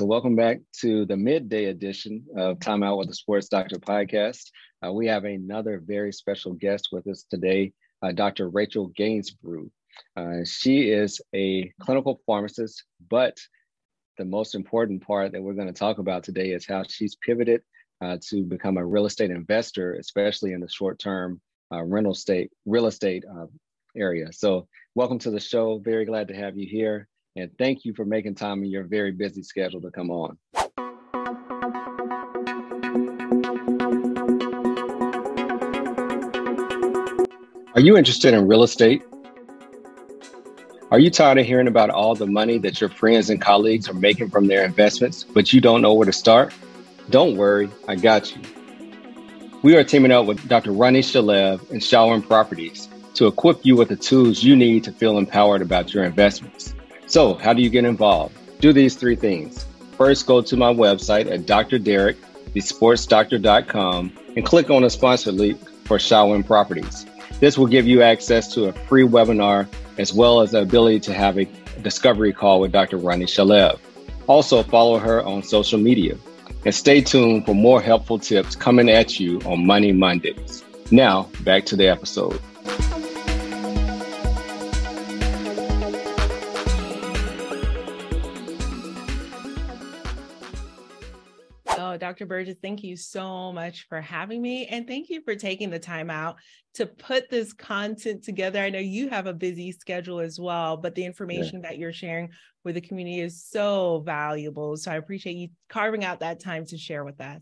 So welcome back to the midday edition of Time Out with the Sports Doctor podcast. We have another very special guest with us today, Dr. Rachel Gainsbrugh. She is a clinical pharmacist, but the most important part that we're going to talk about today is how she's pivoted to become a real estate investor, especially in the short-term real estate area. So welcome to the show. Very glad to have you here. And thank you for making time in your very busy schedule to come on. Are you interested in real estate? Are you tired of hearing about all the money that your friends and colleagues are making from their investments, but you don't know where to start? Don't worry, I got you. We are teaming up with Dr. Ronnie Shalev and Shawin Properties to equip you with the tools you need to feel empowered about your investments. So how do you get involved? Do these three things. First, go to my website at drderekthesportsdoctor.com and click on the sponsor link for Shawin Properties. This will give you access to a free webinar as well as the ability to have a discovery call with Dr. Ronnie Shalev. Also, follow her on social media and stay tuned for more helpful tips coming at you on Money Mondays. Now, back to the episode. Dr. Burgess, thank you so much for having me, and thank you for taking the time out to put this content together. I know you have a busy schedule as well, but the information that you're sharing with the community is so valuable. So I appreciate you carving out that time to share with us.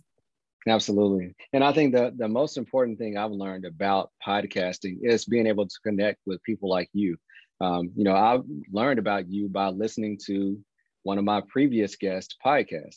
Absolutely. And I think the most important thing I've learned about podcasting is being able to connect with people like you. I've learned about you by listening to one of my previous guests' podcast.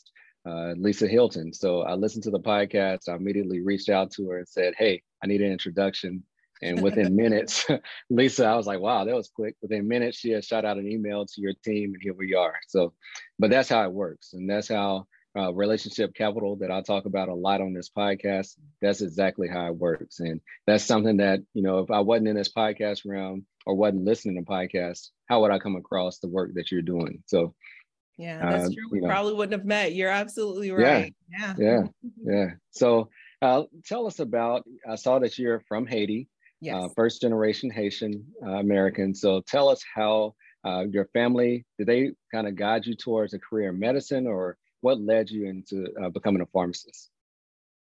Lisa Hilton. So I listened to the podcast. I immediately reached out to her and said, hey, I need an introduction. And within minutes, Lisa, I was like, wow, that was quick. Within minutes, she had shot out an email to your team, and here we are. So, but that's how it works. And that's how relationship capital that I talk about a lot on this podcast, that's exactly how it works. And that's something that, you know, if I wasn't in this podcast realm or wasn't listening to podcasts, how would I come across the work that you're doing? So yeah, that's true. We probably wouldn't have met. You're absolutely right. Yeah. So tell us about, I saw that you're from Haiti, yes. First generation Haitian American. So tell us how your family, did they kind of guide you towards a career in medicine, or what led you into becoming a pharmacist?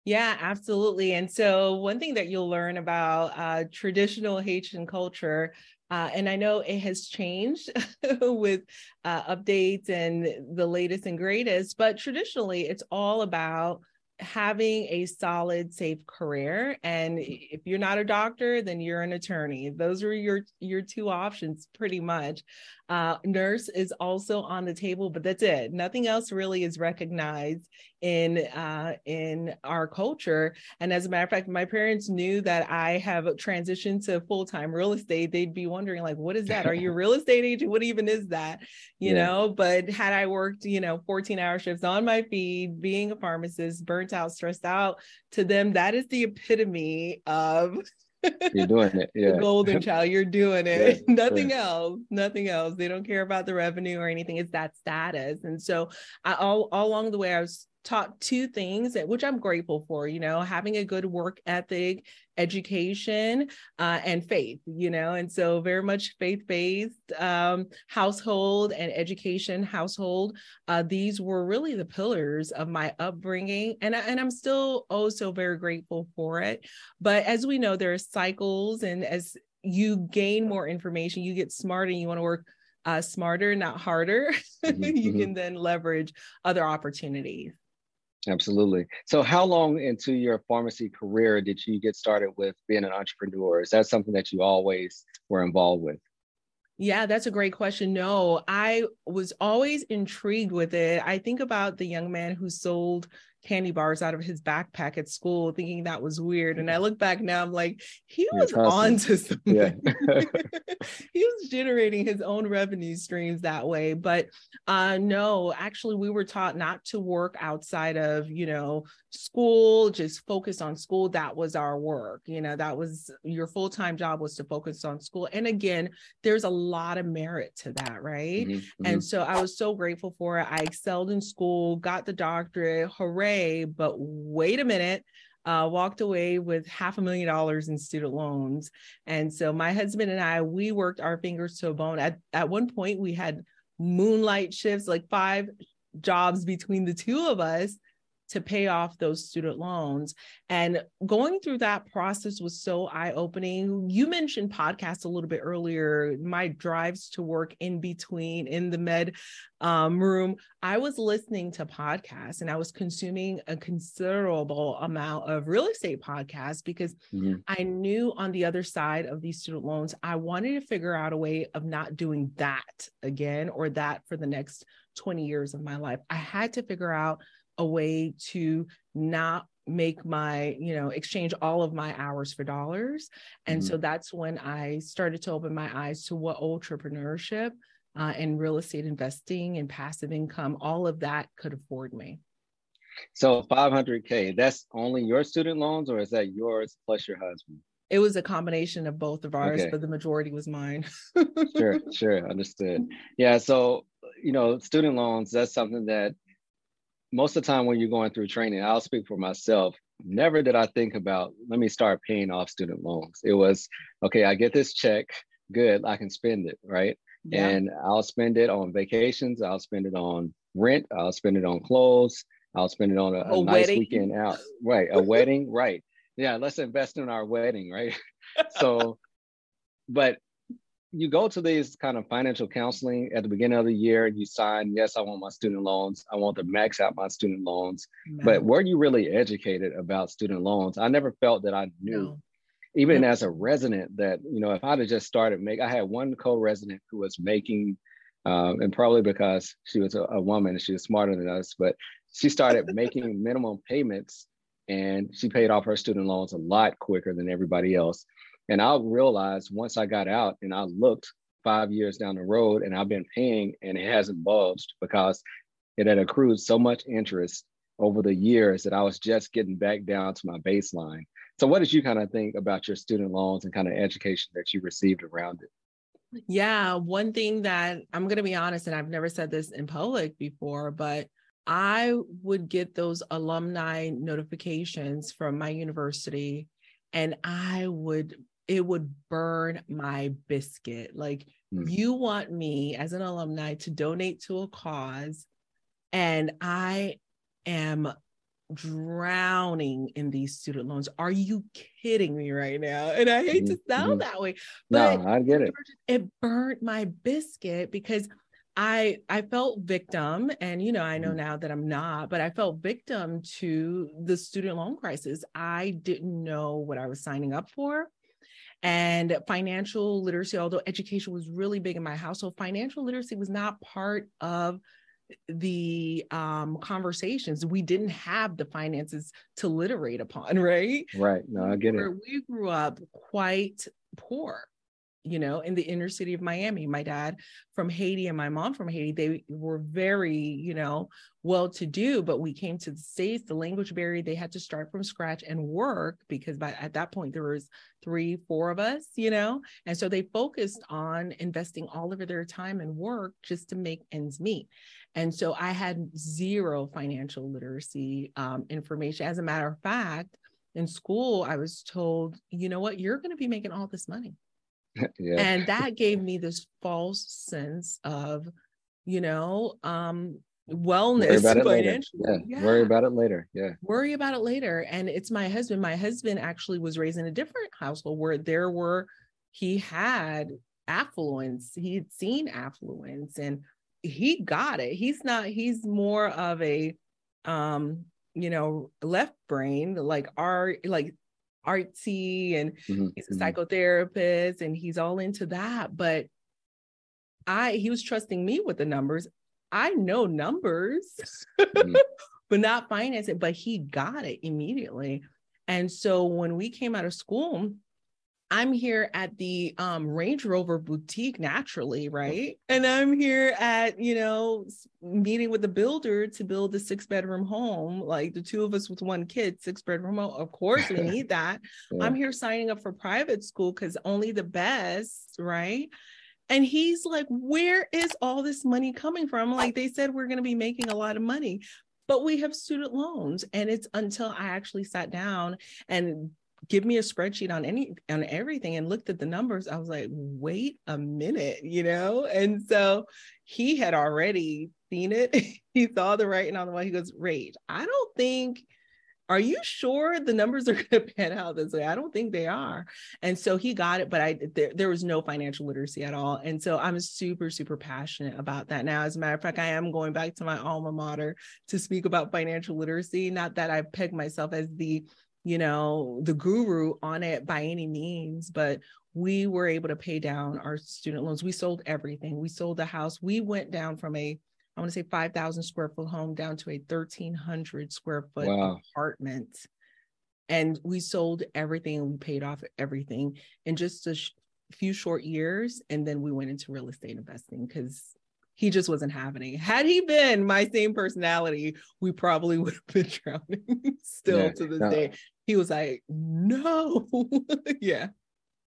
Yeah, absolutely. And so one thing that you'll learn about traditional Haitian culture, and I know it has changed with updates and the latest and greatest, but traditionally it's all about having a solid, safe career. And if you're not a doctor, then you're an attorney. Those are your two options, pretty much. Nurse is also on the table, but that's it. Nothing else really is recognized in our culture. And as a matter of fact, my parents knew that I have transitioned to full-time real estate. They'd be wondering, like, what is that? Are you a real estate agent? What even is that? You know, but had I worked, 14-hour shifts on my feet, being a pharmacist, burnt out, stressed out, to them, that is the epitome of you're doing it. Yeah. The golden child, you're doing it. Yeah. Nothing else. They don't care about the revenue or anything. It's that status. And so all along the way, I was taught two things, which I'm grateful for, having a good work ethic, education, and faith, and so very much faith-based household and education household. These were really the pillars of my upbringing, and I'm still so very grateful for it. But as we know, there are cycles, and as you gain more information, you get smarter and you want to work smarter, not harder. You can then leverage other opportunities. Absolutely. So how long into your pharmacy career did you get started with being an entrepreneur? Is that something that you always were involved with? Yeah, that's a great question. No, I was always intrigued with it. I think about the young man who sold candy bars out of his backpack at school, thinking that was weird. And I look back now, I'm like, he was on to something. Yeah. He was generating his own revenue streams that way. But no, actually, we were taught not to work outside of, you know, school, just focus on school. That was our work. You know, that was your full-time job, was to focus on school. And again, there's a lot of merit to that, right? Mm-hmm. And so I was so grateful for it. I excelled in school, got the doctorate, hooray, but wait a minute, walked away with $500,000 in student loans. And so my husband and I, we worked our fingers to a bone. At one point we had moonlight shifts, like 5 jobs between the two of us, to pay off those student loans. And going through that process was so eye-opening. You mentioned podcasts a little bit earlier, my drives to work in between in the med room, I was listening to podcasts and I was consuming a considerable amount of real estate podcasts because I knew on the other side of these student loans, I wanted to figure out a way of not doing that again, or that for the next 20 years of my life. I had to figure out a way to not make my, you know, exchange all of my hours for dollars. And so that's when I started to open my eyes to what entrepreneurship and real estate investing and passive income, all of that could afford me. So $500K, that's only your student loans, or is that yours plus your husband? It was a combination of both of ours, but the majority was mine. Sure. Understood. Yeah. So, you know, student loans, that's something that most of the time when you're going through training, I'll speak for myself, never did I think about, let me start paying off student loans. It was, okay, I get this check, good, I can spend it, right? Yeah. And I'll spend it on vacations, I'll spend it on rent, I'll spend it on clothes, I'll spend it on a nice weekend out. Right, a wedding, right. Yeah, let's invest in our wedding, right? So, but you go to these kind of financial counseling at the beginning of the year and you sign, yes, I want my student loans. I want to max out my student loans. No. But were you really educated about student loans? I never felt that I knew, even as a resident, that, you know, if I'd have just started I had one co-resident who was making, and probably because she was a woman and she was smarter than us, but she started making minimum payments and she paid off her student loans a lot quicker than everybody else. And I realized once I got out and I looked 5 years down the road and I've been paying and it hasn't bulged because it had accrued so much interest over the years that I was just getting back down to my baseline. So what did you kind of think about your student loans and kind of education that you received around it? Yeah, one thing that I'm going to be honest, and I've never said this in public before, but I would get those alumni notifications from my university and it would burn my biscuit. Like, you want me as an alumni to donate to a cause, and I am drowning in these student loans. Are you kidding me right now? And I hate to sound that way, but no, I get it. It burnt my biscuit because I felt victim, and, you know, I know now that I'm not, but I felt victim to the student loan crisis. I didn't know what I was signing up for. And financial literacy, although education was really big in my household, financial literacy was not part of the conversations. We didn't have the finances to literate upon, right? Right. No, I get it. We grew up quite poor, you know, in the inner city of Miami. My dad from Haiti and my mom from Haiti, they were very, you know, well-to-do, but we came to the States, the language barrier, they had to start from scratch and work because at that point there was 3-4 of us, you know, and so they focused on investing all of their time and work just to make ends meet. And so I had zero financial literacy information. As a matter of fact, in school, I was told, you know what, you're going to be making all this money. Yeah. And that gave me this false sense of, you know, wellness. Worry about it later. And it's my husband. My husband actually was raised in a different household where he had affluence. He had seen affluence and he got it. He's more of a, you know, left brain, like artsy, and he's a psychotherapist and he's all into that, but he was trusting me with the numbers. I know numbers, but not finance it, but he got it immediately. And so when we came out of school, I'm here at the Range Rover boutique naturally, right? And I'm here at, you know, meeting with the builder to build a 6-bedroom home, like the two of us with one kid, 6-bedroom home. Of course, we need that. Yeah. I'm here signing up for private school because only the best, right? And he's like, where is all this money coming from? Like, they said we're going to be making a lot of money, but we have student loans. And it's until I actually sat down and give me a spreadsheet on everything and looked at the numbers. I was like, wait a minute, you know? And so he had already seen it. He saw the writing on the wall. He goes, Rach, are you sure the numbers are going to pan out this way? I don't think they are. And so he got it, but there was no financial literacy at all. And so I'm super, super passionate about that now. As a matter of fact, I am going back to my alma mater to speak about financial literacy. Not that I pegged myself as the guru on it by any means, but we were able to pay down our student loans. We sold everything. We sold the house. We went down from a, 5,000 square foot home down to a 1,300 square foot apartment. And we sold everything and we paid off everything in just a few short years. And then we went into real estate investing because he just wasn't having it. Had he been my same personality, we probably would have been drowning still to this day. He was like, no. Yeah.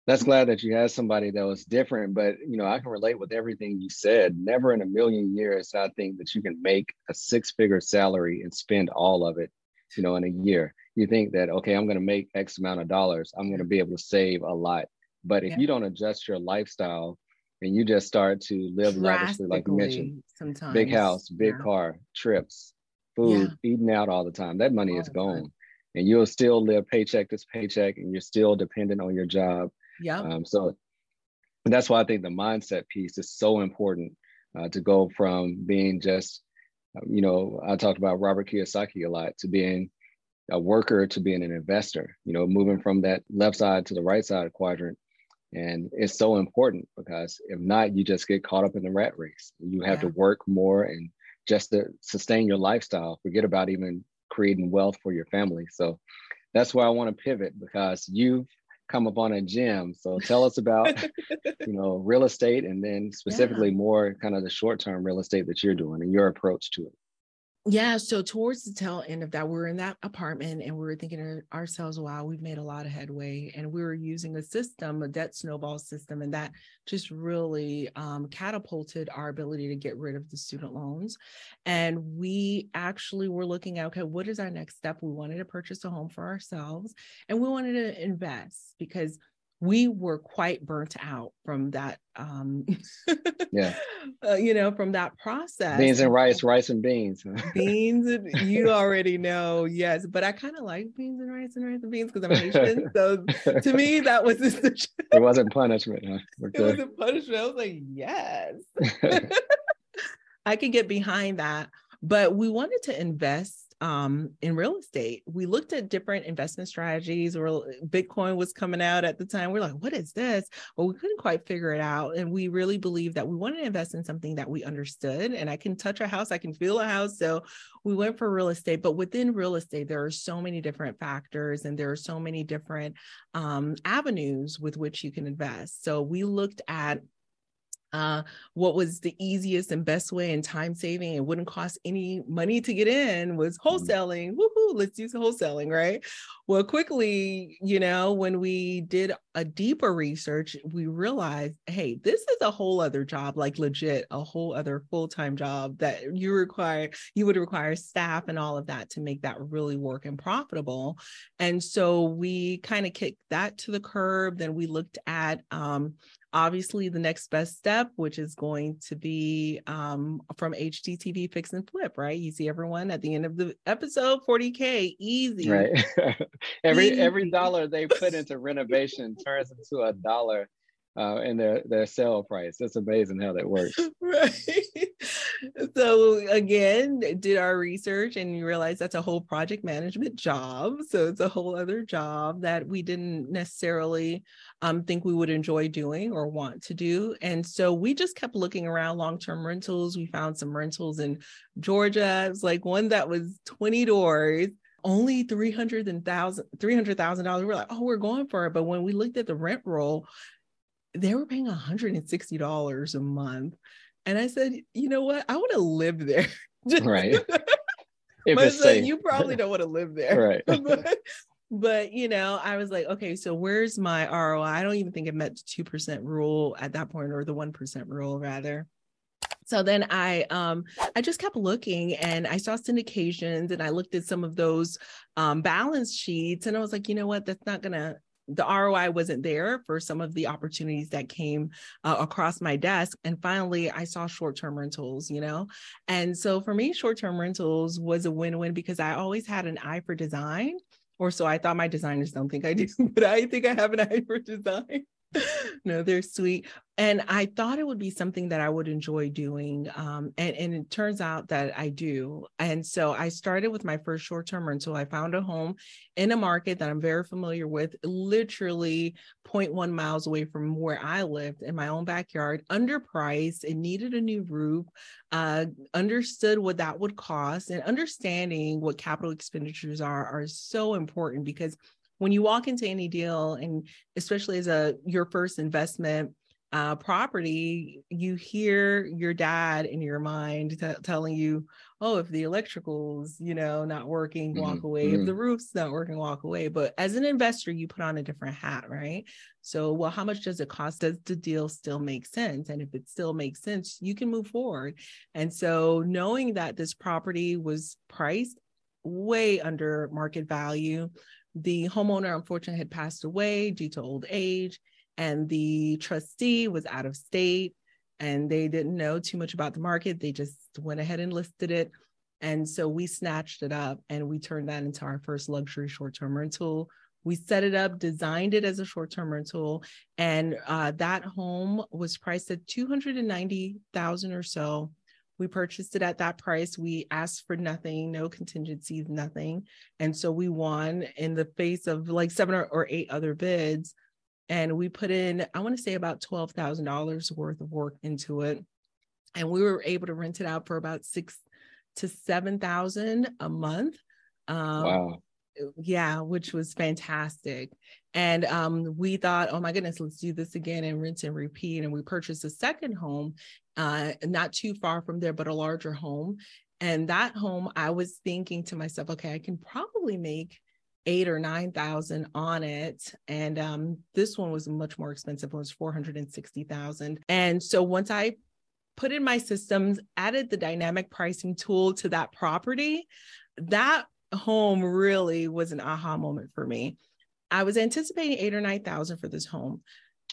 That's glad that you had somebody that was different, but I can relate with everything you said. Never in a million years I think that you can make a 6-figure salary and spend all of it, in a year. You think that, okay, I'm going to make X amount of dollars. I'm going to be able to save a lot. But if you don't adjust your lifestyle, and you just start to live lavishly, like you mentioned, sometimes. Big house, big car, trips, food, eating out all the time. That money is gone. And you'll still live paycheck to paycheck, and you're still dependent on your job. Yeah. So that's why I think the mindset piece is so important to go from being just, I talked about Robert Kiyosaki a lot, to being a worker, to being an investor, moving from that left side to the right side quadrant. And it's so important because if not, you just get caught up in the rat race. You have to work more and just to sustain your lifestyle, forget about even creating wealth for your family. So that's why I want to pivot, because you've come upon a gem. So tell us about, real estate, and then specifically more kind of the short-term real estate that you're doing and your approach to it. Yeah. So towards the tail end of that, we were in that apartment and we were thinking to ourselves, wow, we've made a lot of headway. And we were using a debt snowball system. And that just really catapulted our ability to get rid of the student loans. And we actually were looking at, okay, what is our next step? We wanted to purchase a home for ourselves, and we wanted to invest because we were quite burnt out from that, from that process. Beans and rice and beans. Beans, and, you already know, yes. But I kind of like beans and rice and beans because I'm Haitian. So to me, that was just... It wasn't punishment. Huh? Okay. It wasn't punishment. I was like, yes. I could get behind that. But we wanted to invest in real estate. We looked at different investment strategies. Bitcoin was coming out at the time. We're like, what is this? Well, we couldn't quite figure it out. And we really believed that we wanted to invest in something that we understood. And I can touch a house, I can feel a house. So we went for real estate. But within real estate, there are so many different factors, and there are so many different avenues with which you can invest. So we looked at what was the easiest and best way and time saving. It wouldn't cost any money to get in, was wholesaling. Woohoo, let's use wholesaling, right? Well, quickly, when we did a deeper research, we realized, hey, this is a whole other job, like legit, a whole other full-time job that you would require staff and all of that to make that really work and profitable. And so we kind of kicked that to the curb. Then we looked at, obviously, the next best step, which is going to be from HGTV, fix and flip, right? You see everyone at the end of the episode, 40K, easy. Right. Every dollar they put into renovation turns into a dollar in their sale price. That's amazing how that works. Right. So again, did our research and you realize that's a whole project management job. So it's a whole other job that we didn't necessarily think we would enjoy doing or want to do. And so we just kept looking around long-term rentals. We found some rentals in Georgia. It was like one that was 20 doors. Only $300,000. We're like, oh, we're going for it. But when we looked at the rent roll, they were paying $160 a month. And I said, you know what? I want to live there. Right. My son, you probably don't want to live there. Right. But, you know, I was like, okay, so where's my ROI? I don't even think it met the 2% rule at that point, or the 1% rule rather. So then I just kept looking and I saw syndications and I looked at some of those balance sheets and I was like, you know what, that's not going to, the ROI wasn't there for some of the opportunities that came across my desk. And finally, I saw short-term rentals, you know? And so for me, short-term rentals was a win-win because I always had an eye for design, or so I thought. My designers don't think I do, but I think I have an eye for design. No, they're sweet. And I thought it would be something that I would enjoy doing. And it turns out that I do. And so I started with my first short-term rental. I found a home in a market that I'm very familiar with, literally 0.1 miles away from where I lived, in my own backyard, underpriced. It needed a new roof, understood what that would cost, and understanding what capital expenditures are so important, because when you walk into any deal, and especially as your first investment property, you hear your dad in your mind telling you, oh, if the electrical's, you know, not working, walk away. If the roof's not working, walk away. But as an investor, you put on a different hat, right? So, well, how much does it cost? Does the deal still make sense? And if it still makes sense, you can move forward. And so knowing that this property was priced way under market value, the homeowner, unfortunately, had passed away due to old age, and the trustee was out of state, and they didn't know too much about the market. They just went ahead and listed it. And so we snatched it up and we turned that into our first luxury short-term rental. We set it up, designed it as a short-term rental, and that home was priced at $290,000 or so. We purchased it at that price. We asked for nothing, no contingencies, nothing. And so we won in the face of like 7 or 8 other bids. And we put in, I want to say about $12,000 worth of work into it. And we were able to rent it out for about $6,000 to $7,000 a month. Wow. Yeah, which was fantastic. And we thought, oh my goodness, let's do this again and rinse and repeat. And we purchased a second home, not too far from there, but a larger home. And that home, I was thinking to myself, okay, I can probably make $8,000 or $9,000 on it. And this one was much more expensive. It was $460,000. And so once I put in my systems, added the dynamic pricing tool to that property, that home really was an aha moment for me. I was anticipating $8,000 or $9,000 for this home.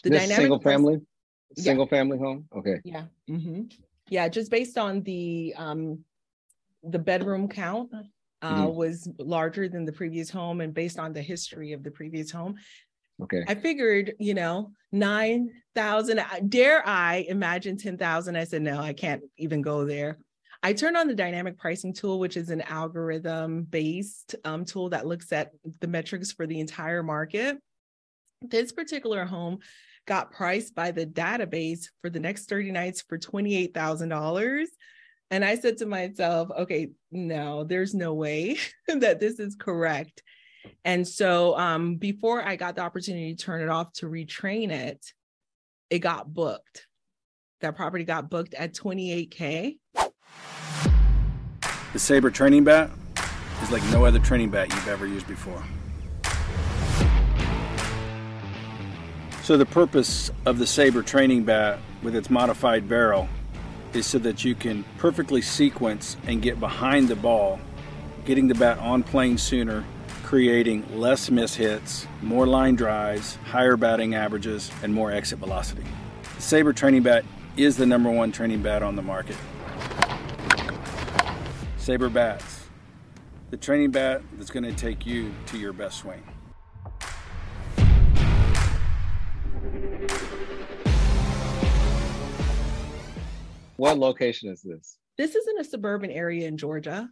This single family home. Okay. Yeah. Mm-hmm. Yeah. Just based on the bedroom count was larger than the previous home, and based on the history of the previous home. Okay. I figured, you know, 9,000, dare I imagine 10,000? I said, no, I can't even go there. I turned on the dynamic pricing tool, which is an algorithm-based tool that looks at the metrics for the entire market. This particular home got priced by the database for the next 30 nights for $28,000. And I said to myself, okay, no, there's no way that this is correct. And so before I got the opportunity to turn it off to retrain it, it got booked. That property got booked at $28,000. The Sabre training bat is like no other training bat you've ever used before. So the purpose of the Sabre training bat with its modified barrel is so that you can perfectly sequence and get behind the ball, getting the bat on plane sooner, creating less mishits, more line drives, higher batting averages, and more exit velocity. The Sabre training bat is the #1 training bat on the market. Sabre bats, the training bat that's going to take you to your best swing. What location is this? This isn't a suburban area in Georgia.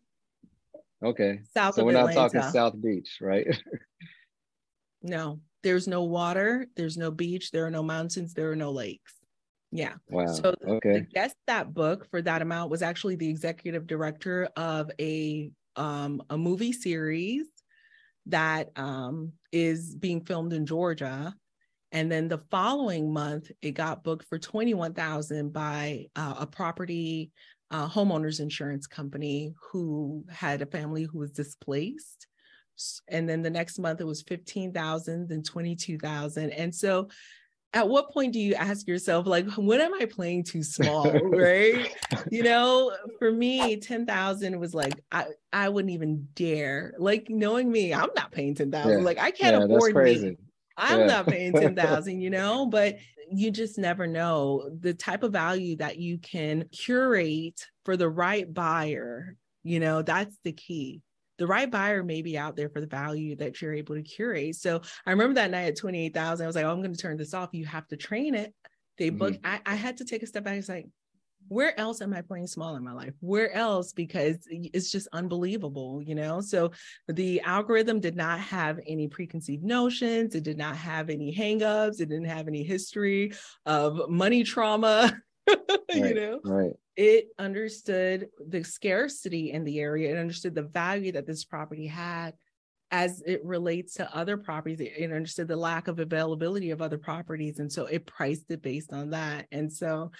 Okay. South so of we're Atlanta. Not talking South Beach, right? No, there's no water. There's no beach. There are no mountains. There are no lakes. Yeah. Wow. So okay. The guest that book for that amount was actually the executive director of a movie series that is being filmed in Georgia. And then the following month, it got booked for $21,000 by a property homeowners insurance company who had a family who was displaced. And then the next month it was $15,000, then $22,000. And so at what point do you ask yourself, like, when am I playing too small, right? You know, for me, 10,000 was like, I wouldn't even dare, like, knowing me, I'm not paying 10,000. Yeah. Like, I can't afford me. I'm not paying 10,000, you know, but you just never know the type of value that you can curate for the right buyer. You know, that's the key. The right buyer may be out there for the value that you're able to curate. So I remember that night at 28,000, I was like, oh, I'm going to turn this off. You have to train it. They booked. Mm-hmm. I had to take a step back. It's like, where else am I playing small in my life? Where else? Because it's just unbelievable, you know? So the algorithm did not have any preconceived notions. It did not have any hangups. It didn't have any history of money trauma, you know? Right. It understood the scarcity in the area. It understood the value that this property had as it relates to other properties. It understood the lack of availability of other properties. And so it priced it based on that. And so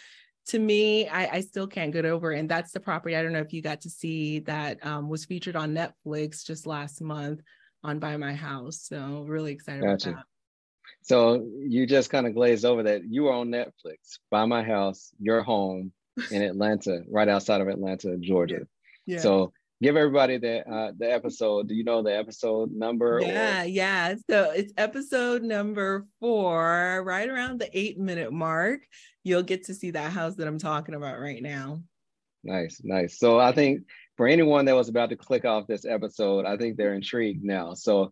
to me, I still can't get over. And that's the property, I don't know if you got to see, that was featured on Netflix just last month on Buy My House. So really excited about that. So you just kind of glazed over that. You are on Netflix, Buy My House, your home in Atlanta, right outside of Atlanta, Georgia. Yeah. So give everybody the episode. Do you know the episode number? Yeah. So it's episode number 4, right around the 8-minute mark. You'll get to see that house that I'm talking about right now. Nice. So I think for anyone that was about to click off this episode, I think they're intrigued now. So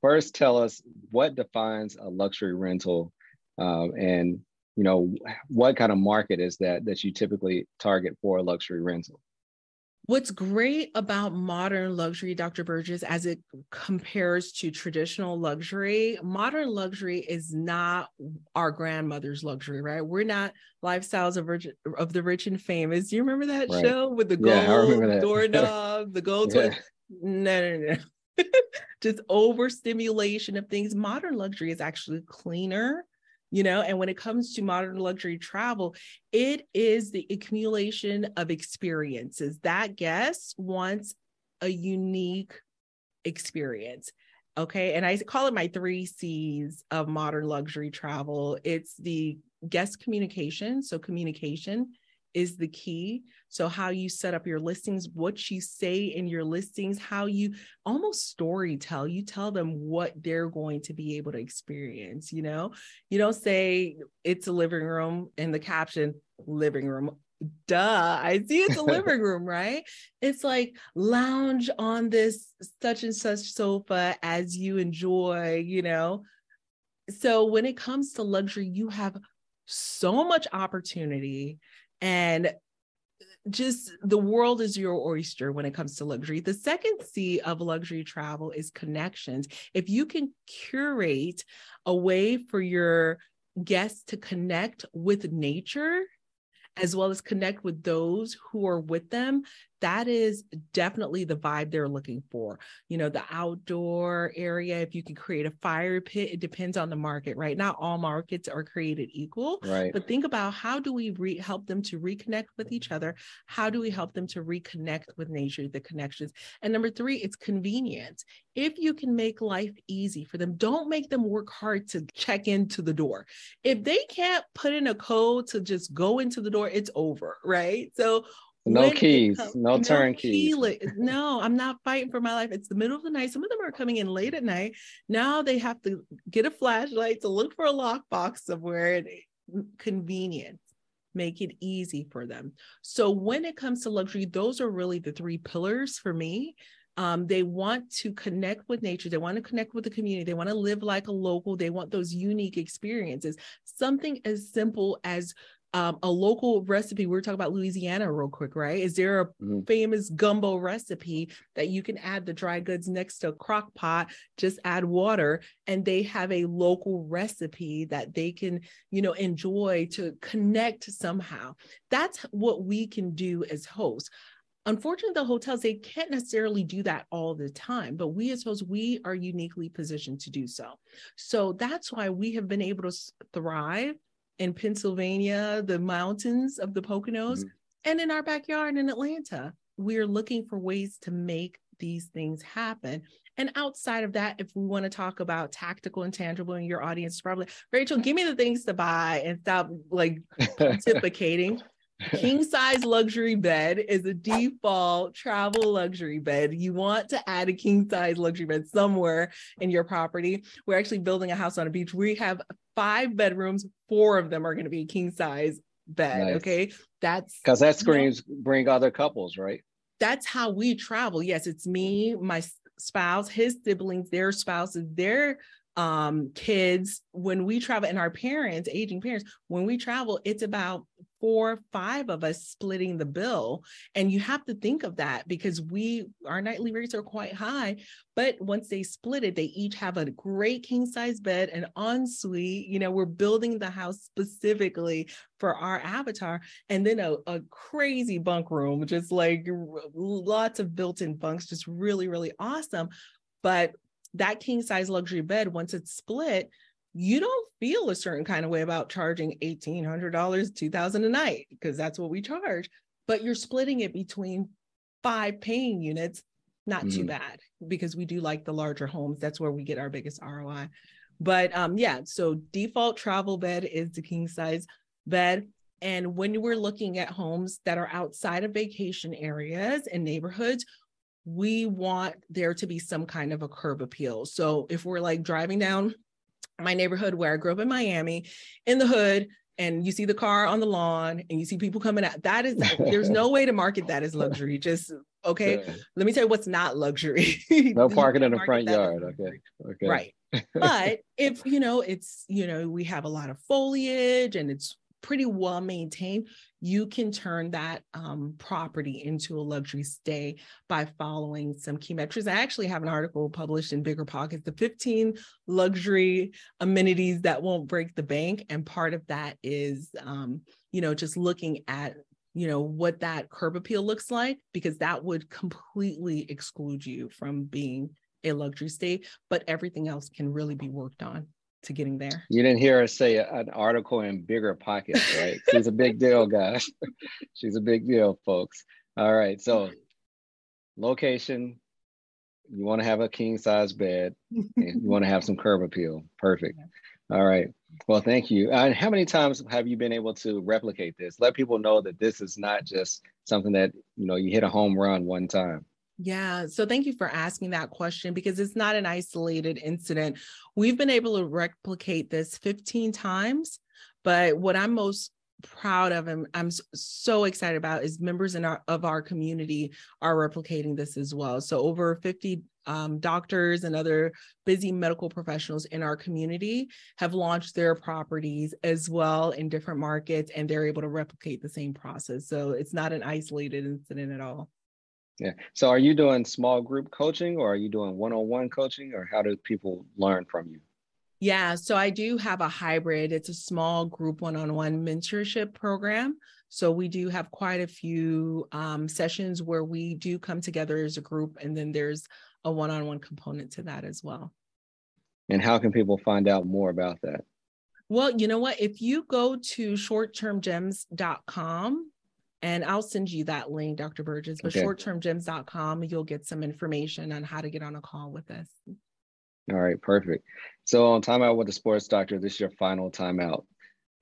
first, tell us what defines a luxury rental, and you know, what kind of market is that you typically target for a luxury rental? What's great about modern luxury, Dr. Burgess, as it compares to traditional luxury, modern luxury is not our grandmother's luxury, right? We're not Lifestyles of the Rich and Famous. Do you remember that show with the gold doorknob, the gold toy? No. Just overstimulation of things. Modern luxury is actually cleaner. You know, and when it comes to modern luxury travel, it is the accumulation of experiences. That guest wants a unique experience. Okay. And I call it my 3 C's of modern luxury travel. It's the guest communication. So communication is the key. So how you set up your listings, what you say in your listings, how you almost story tell. You tell them what they're going to be able to experience, you know? You don't say it's a living room in the caption, living room. Duh, I see it's a living room, right? It's like lounge on this such and such sofa as you enjoy, you know? So when it comes to luxury, you have so much opportunity. And just the world is your oyster when it comes to luxury. The second C of luxury travel is connections. If you can curate a way for your guests to connect with nature, as well as connect with those who are with them, that is definitely the vibe they're looking for. You know, the outdoor area, if you can create a fire pit, it depends on the market, right? Not all markets are created equal, right? But think about, how do we help them to reconnect with each other? How do we help them to reconnect with nature, the connections? And number 3, it's convenience. If you can make life easy for them, don't make them work hard to check into the door. If they can't put in a code to just go into the door, it's over, right? So no keys, no turnkeys. No, I'm not fighting for my life. It's the middle of the night. Some of them are coming in late at night. Now they have to get a flashlight to look for a lockbox somewhere. Convenience. Make it easy for them. So when it comes to luxury, those are really the 3 pillars for me. They want to connect with nature. They want to connect with the community. They want to live like a local. They want those unique experiences. Something as simple as a local recipe. We were talking about Louisiana real quick, right? Is there a famous gumbo recipe that you can add the dry goods next to a crock pot, just add water, and they have a local recipe that they can, you know, enjoy to connect somehow? That's what we can do as hosts. Unfortunately, the hotels, they can't necessarily do that all the time, but we as hosts, we are uniquely positioned to do so. So that's why we have been able to thrive in Pennsylvania, the mountains of the Poconos, and in our backyard in Atlanta. We're looking for ways to make these things happen. And outside of that, if we want to talk about tactical and tangible, and your audience is probably, Rachel, give me the things to buy and stop like pontificating. King size luxury bed is a default travel luxury bed. You want to add a king size luxury bed somewhere in your property. We're actually building a house on a beach. We have 5 bedrooms. 4 of them are going to be king size bed. Nice. Okay. That's because that screams, you know, bring other couples, right? That's how we travel. Yes. It's me, my spouse, his siblings, their spouses, their kids. When we travel, and our parents, aging parents, when we travel, it's about 4 or 5 of us splitting the bill. And you have to think of that because our nightly rates are quite high, but once they split it, they each have a great king size bed, an ensuite. You know, we're building the house specifically for our avatar, and then a crazy bunk room, just like lots of built-in bunks, just really, really awesome. But that king size luxury bed, once it's split, you don't feel a certain kind of way about charging $1,800, $2,000 a night, because that's what we charge, but you're splitting it between 5 paying units. Not too bad, because we do like the larger homes. That's where we get our biggest ROI. But yeah, so default travel bed is the king size bed. And when we're looking at homes that are outside of vacation areas and neighborhoods, we want there to be some kind of a curb appeal. So if we're like driving down my neighborhood where I grew up in Miami, in the hood, and you see the car on the lawn and you see people coming out, that is, there's no way to market that as luxury. Just, okay, yeah. Let me tell you what's not luxury. No parking in the front yard. Okay. Right. But if, you know, it's, you know, we have a lot of foliage and it's pretty well maintained, you can turn that property into a luxury stay by following some key metrics. I actually have an article published in Bigger Pockets, the 15 luxury amenities that won't break the bank. And part of that is, you know, just looking at, you know, what that curb appeal looks like, because that would completely exclude you from being a luxury stay, but everything else can really be worked on to getting there. You didn't hear her say an article in Bigger Pockets, right? She's a big deal, guys. She's a big deal, folks. All right. So location, you want to have a king size bed and you want to have some curb appeal. Perfect. All right. Well, thank you. And how many times have you been able to replicate this? Let people know that this is not just something that, you know, you hit a home run one time. Yeah. So thank you for asking that question, because it's not an isolated incident. We've been able to replicate this 15 times, but what I'm most proud of and I'm so excited about is members of our community are replicating this as well. So over 50 doctors and other busy medical professionals in our community have launched their properties as well in different markets, and they're able to replicate the same process. So it's not an isolated incident at all. Yeah. So are you doing small group coaching, or are you doing one-on-one coaching, or how do people learn from you? Yeah. So I do have a hybrid. It's a small group one-on-one mentorship program. So we do have quite a few sessions where we do come together as a group, and then there's a one-on-one component to that as well. And how can people find out more about that? Well, you know what? If you go to shorttermgems.com, and I'll send you that link, Dr. Burgess, but okay, shorttermgems.com, you'll get some information on how to get on a call with us. All right, perfect. So on Time Out with the Sports Doctor, this is your final time out.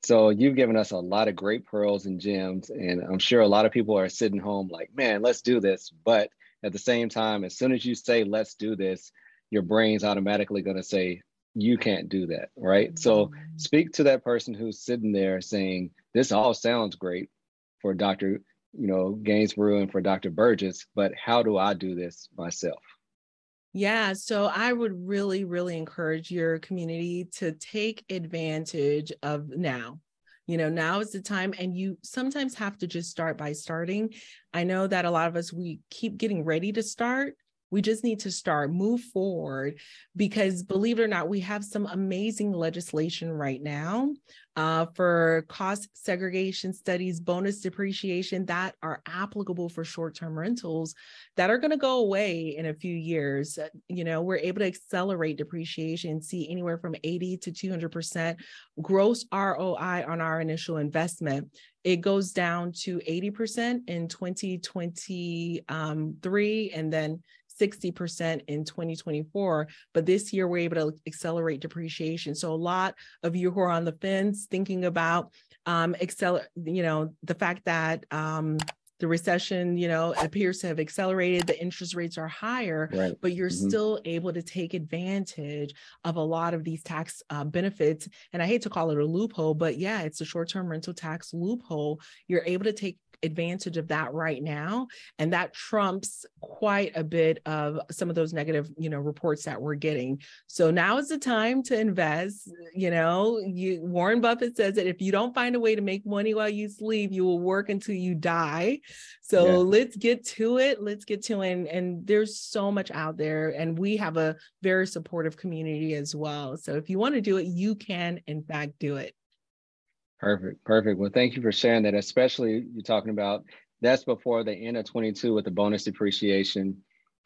So you've given us a lot of great pearls and gems, and I'm sure a lot of people are sitting home like, man, let's do this. But at the same time, as soon as you say, let's do this, your brain's automatically going to say, you can't do that, right? Mm-hmm. So speak to that person who's sitting there saying, this all sounds great for Dr. Gainsbrugh and for Dr. Burgess, but how do I do this myself? Yeah, so I would really, really encourage your community to take advantage of now. You know, now is the time, and you sometimes have to just start by starting. I know that a lot of us, we keep getting ready to start. We just need to start, move forward, because believe it or not, we have some amazing legislation right now for cost segregation studies, bonus depreciation that are applicable for short-term rentals that are going to go away in a few years. You know, we're able to accelerate depreciation, see anywhere from 80 to 200% gross ROI on our initial investment. It goes down to 80% in 2023, and then 60% in 2024, but this year we're able to accelerate depreciation. So a lot of you who are on the fence thinking about the fact that the recession, you know, appears to have accelerated, the interest rates are higher, right, but you're still able to take advantage of a lot of these tax benefits. And I hate to call it a loophole, but yeah, it's a short-term rental tax loophole. You're able to take advantage of that right now. And that trumps quite a bit of some of those negative, you know, reports that we're getting. So now is the time to invest. You know, Warren Buffett says that if you don't find a way to make money while you sleep, you will work until you die. So let's get to it. And there's so much out there, and we have a very supportive community as well. So if you want to do it, you can in fact do it. Perfect. Well, thank you for sharing that, especially you're talking about that's before the end of 22 with the bonus depreciation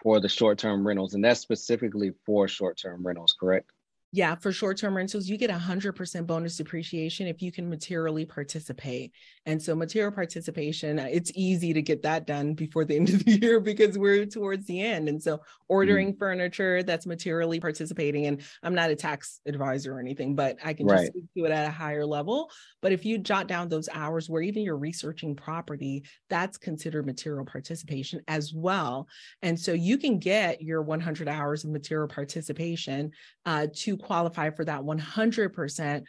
for the short-term rentals. And that's specifically for short-term rentals, correct? Yeah, for short-term rentals, you get 100% bonus depreciation if you can materially participate. And so material participation, it's easy to get that done before the end of the year because we're towards the end. And so ordering furniture that's materially participating, and I'm not a tax advisor or anything, but I can just speak to it at a higher level. But if you jot down those hours where even you're researching property, that's considered material participation as well. And so you can get your 100 hours of material participation to qualify for that 100%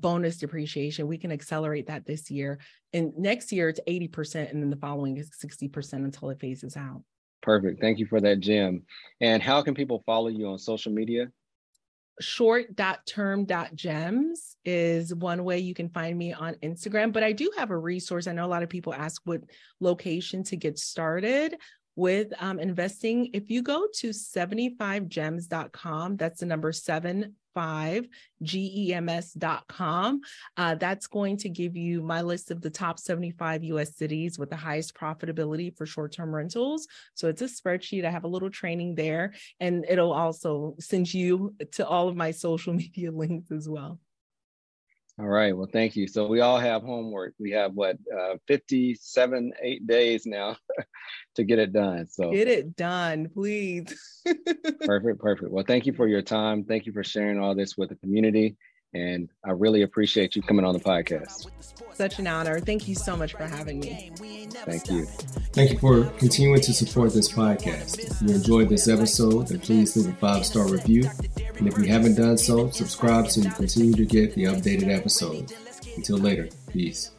bonus depreciation. We can accelerate that this year, and next year it's 80%, and then the following is 60% until it phases out. Perfect. Thank you for that, Jim. And how can people follow you on social media? Short.term.gems is one way you can find me on Instagram, but I do have a resource. I know a lot of people ask what location to get started with investing. If you go to 75gems.com, that's the number 75gems.com. That's going to give you my list of the top 75 U.S. cities with the highest profitability for short-term rentals. So it's a spreadsheet. I have a little training there, and it'll also send you to all of my social media links as well. All right. Well, thank you. So we all have homework. We have 8 days now to get it done. So get it done, please. Perfect. Well, thank you for your time. Thank you for sharing all this with the community. And I really appreciate you coming on the podcast. Such an honor. Thank you so much for having me. Thank you. Thank you for continuing to support this podcast. If you enjoyed this episode, then please leave a 5-star review. And if you haven't done so, subscribe so you continue to get the updated episodes. Until later, peace.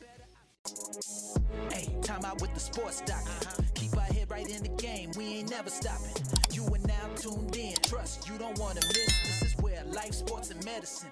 Hey, time out with the sports doctor. Keep our head right in the game. We ain't never stopping. You are now tuned in. Trust you don't want to miss. This is where life, sports, and medicine.